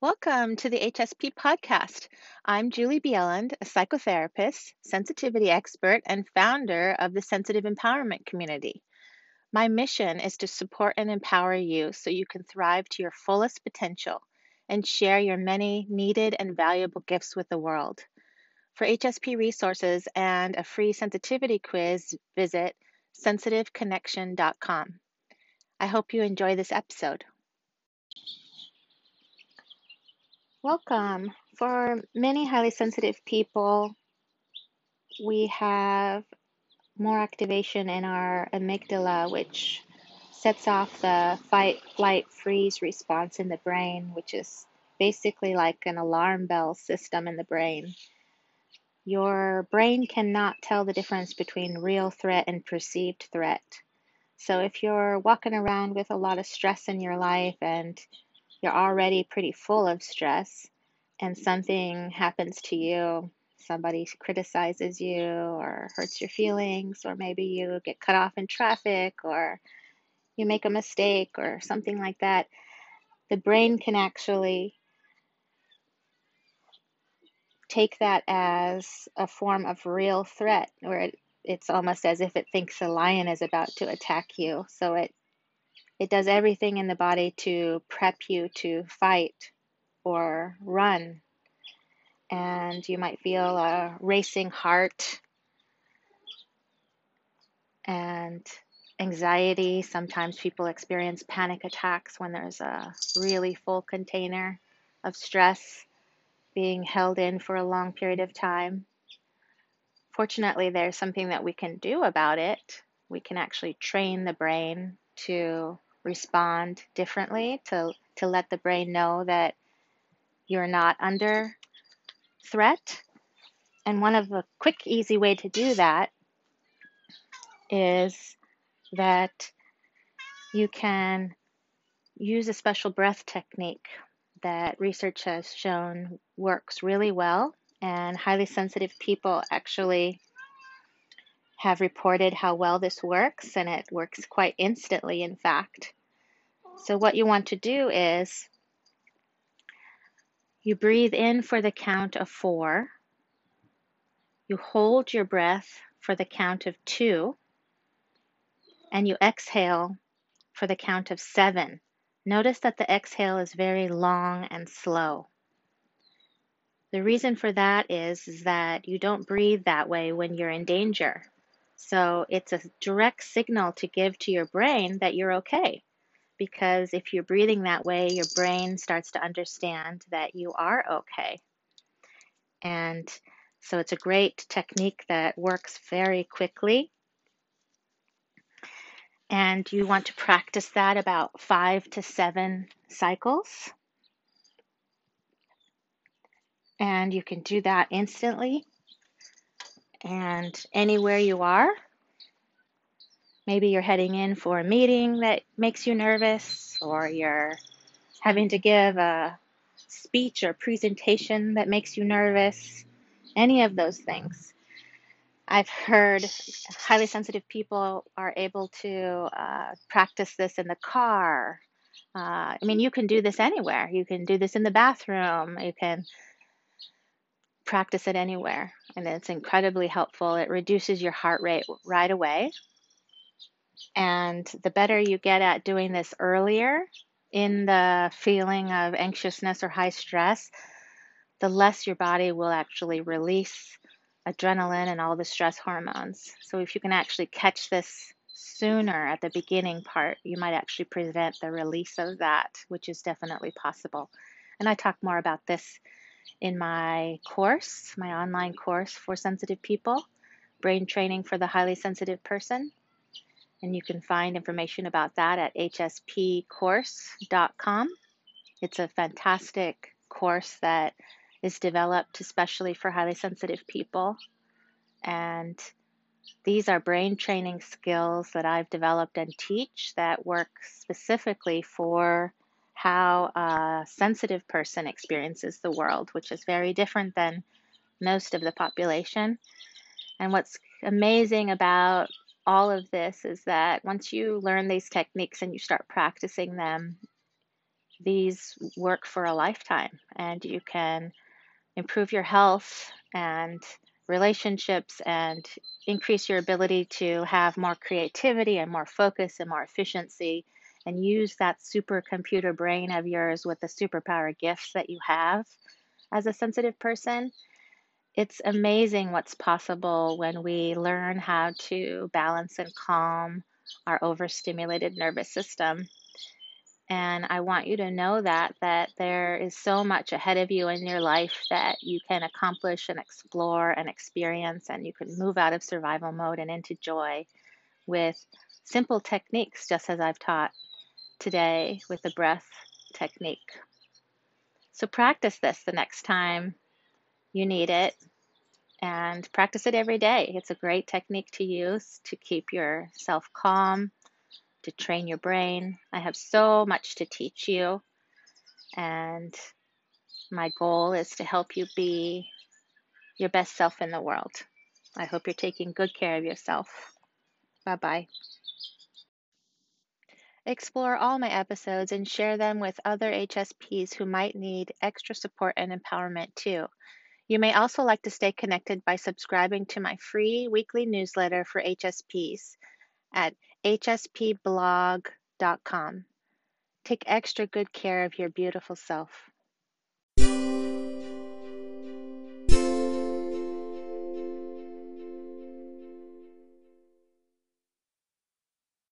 Welcome to the HSP podcast. I'm Julie Bjelland, a psychotherapist, sensitivity expert, and founder of the Sensitive Empowerment Community. My mission is to support and empower you so you can thrive to your fullest potential and share your many needed and valuable gifts with the world. For HSP resources and a free sensitivity quiz, visit sensitiveconnection.com. I hope you enjoy this episode. Welcome. For many highly sensitive people, we have more activation in our amygdala, which sets off the fight, flight, freeze response in the brain, which is basically like an alarm bell system in the brain. Your brain cannot tell the difference between real threat and perceived threat. So if you're walking around with a lot of stress in your life and you're already pretty full of stress and something happens to you, somebody criticizes you or hurts your feelings, or maybe you get cut off in traffic or you make a mistake or something like that, the brain can actually take that as a form of real threat, where it's almost as if it thinks a lion is about to attack you. So it does everything in the body to prep you to fight or run. And you might feel a racing heart and anxiety. Sometimes people experience panic attacks when there's a really full container of stress being held in for a long period of time. Fortunately, there's something that we can do about it. We can actually train the brain to respond differently, to let the brain know that you're not under threat. And one of the quick, easy way to do that is that you can use a special breath technique that research has shown works really well, and highly sensitive people actually have reported how well this works, and it works quite instantly, in fact. So what you want to do is you breathe in for the count of 4, you hold your breath for the count of 2, and you exhale for the count of 7. Notice that the exhale is very long and slow. The reason for that is that you don't breathe that way when you're in danger. So it's a direct signal to give to your brain that you're okay. Because if you're breathing that way, your brain starts to understand that you are okay. And so it's a great technique that works very quickly. And you want to practice that about 5 to 7 cycles. And you can do that instantly and anywhere you are. Maybe you're heading in for a meeting that makes you nervous, or you're having to give a speech or presentation that makes you nervous, any of those things. I've heard highly sensitive people are able to practice this in the car. I mean, you can do this anywhere. You can do this in the bathroom. You can practice it anywhere. And it's incredibly helpful. It reduces your heart rate right away. And the better you get at doing this earlier in the feeling of anxiousness or high stress, the less your body will actually release adrenaline and all the stress hormones. So if you can actually catch this sooner at the beginning part, you might actually prevent the release of that, which is definitely possible. And I talk more about this in my course, my online course for sensitive people, Brain Training for the Highly Sensitive Person. And you can find information about that at hspcourse.com. It's a fantastic course that is developed especially for highly sensitive people. And these are brain training skills that I've developed and teach that work specifically for how a sensitive person experiences the world, which is very different than most of the population. And what's amazing about all of this is that once you learn these techniques and you start practicing them, these work for a lifetime, and you can improve your health and relationships and increase your ability to have more creativity and more focus and more efficiency, and use that supercomputer brain of yours with the superpower gifts that you have as a sensitive person. It's amazing what's possible when we learn how to balance and calm our overstimulated nervous system. And I want you to know that there is so much ahead of you in your life that you can accomplish and explore and experience, and you can move out of survival mode and into joy with simple techniques, just as I've taught today with the breath technique. So practice this the next time you need it, and practice it every day. It's a great technique to use to keep yourself calm, to train your brain. I have so much to teach you, and my goal is to help you be your best self in the world. I hope you're taking good care of yourself. Bye-bye. Explore all my episodes and share them with other HSPs who might need extra support and empowerment too. You may also like to stay connected by subscribing to my free weekly newsletter for HSPs at hspblog.com. Take extra good care of your beautiful self.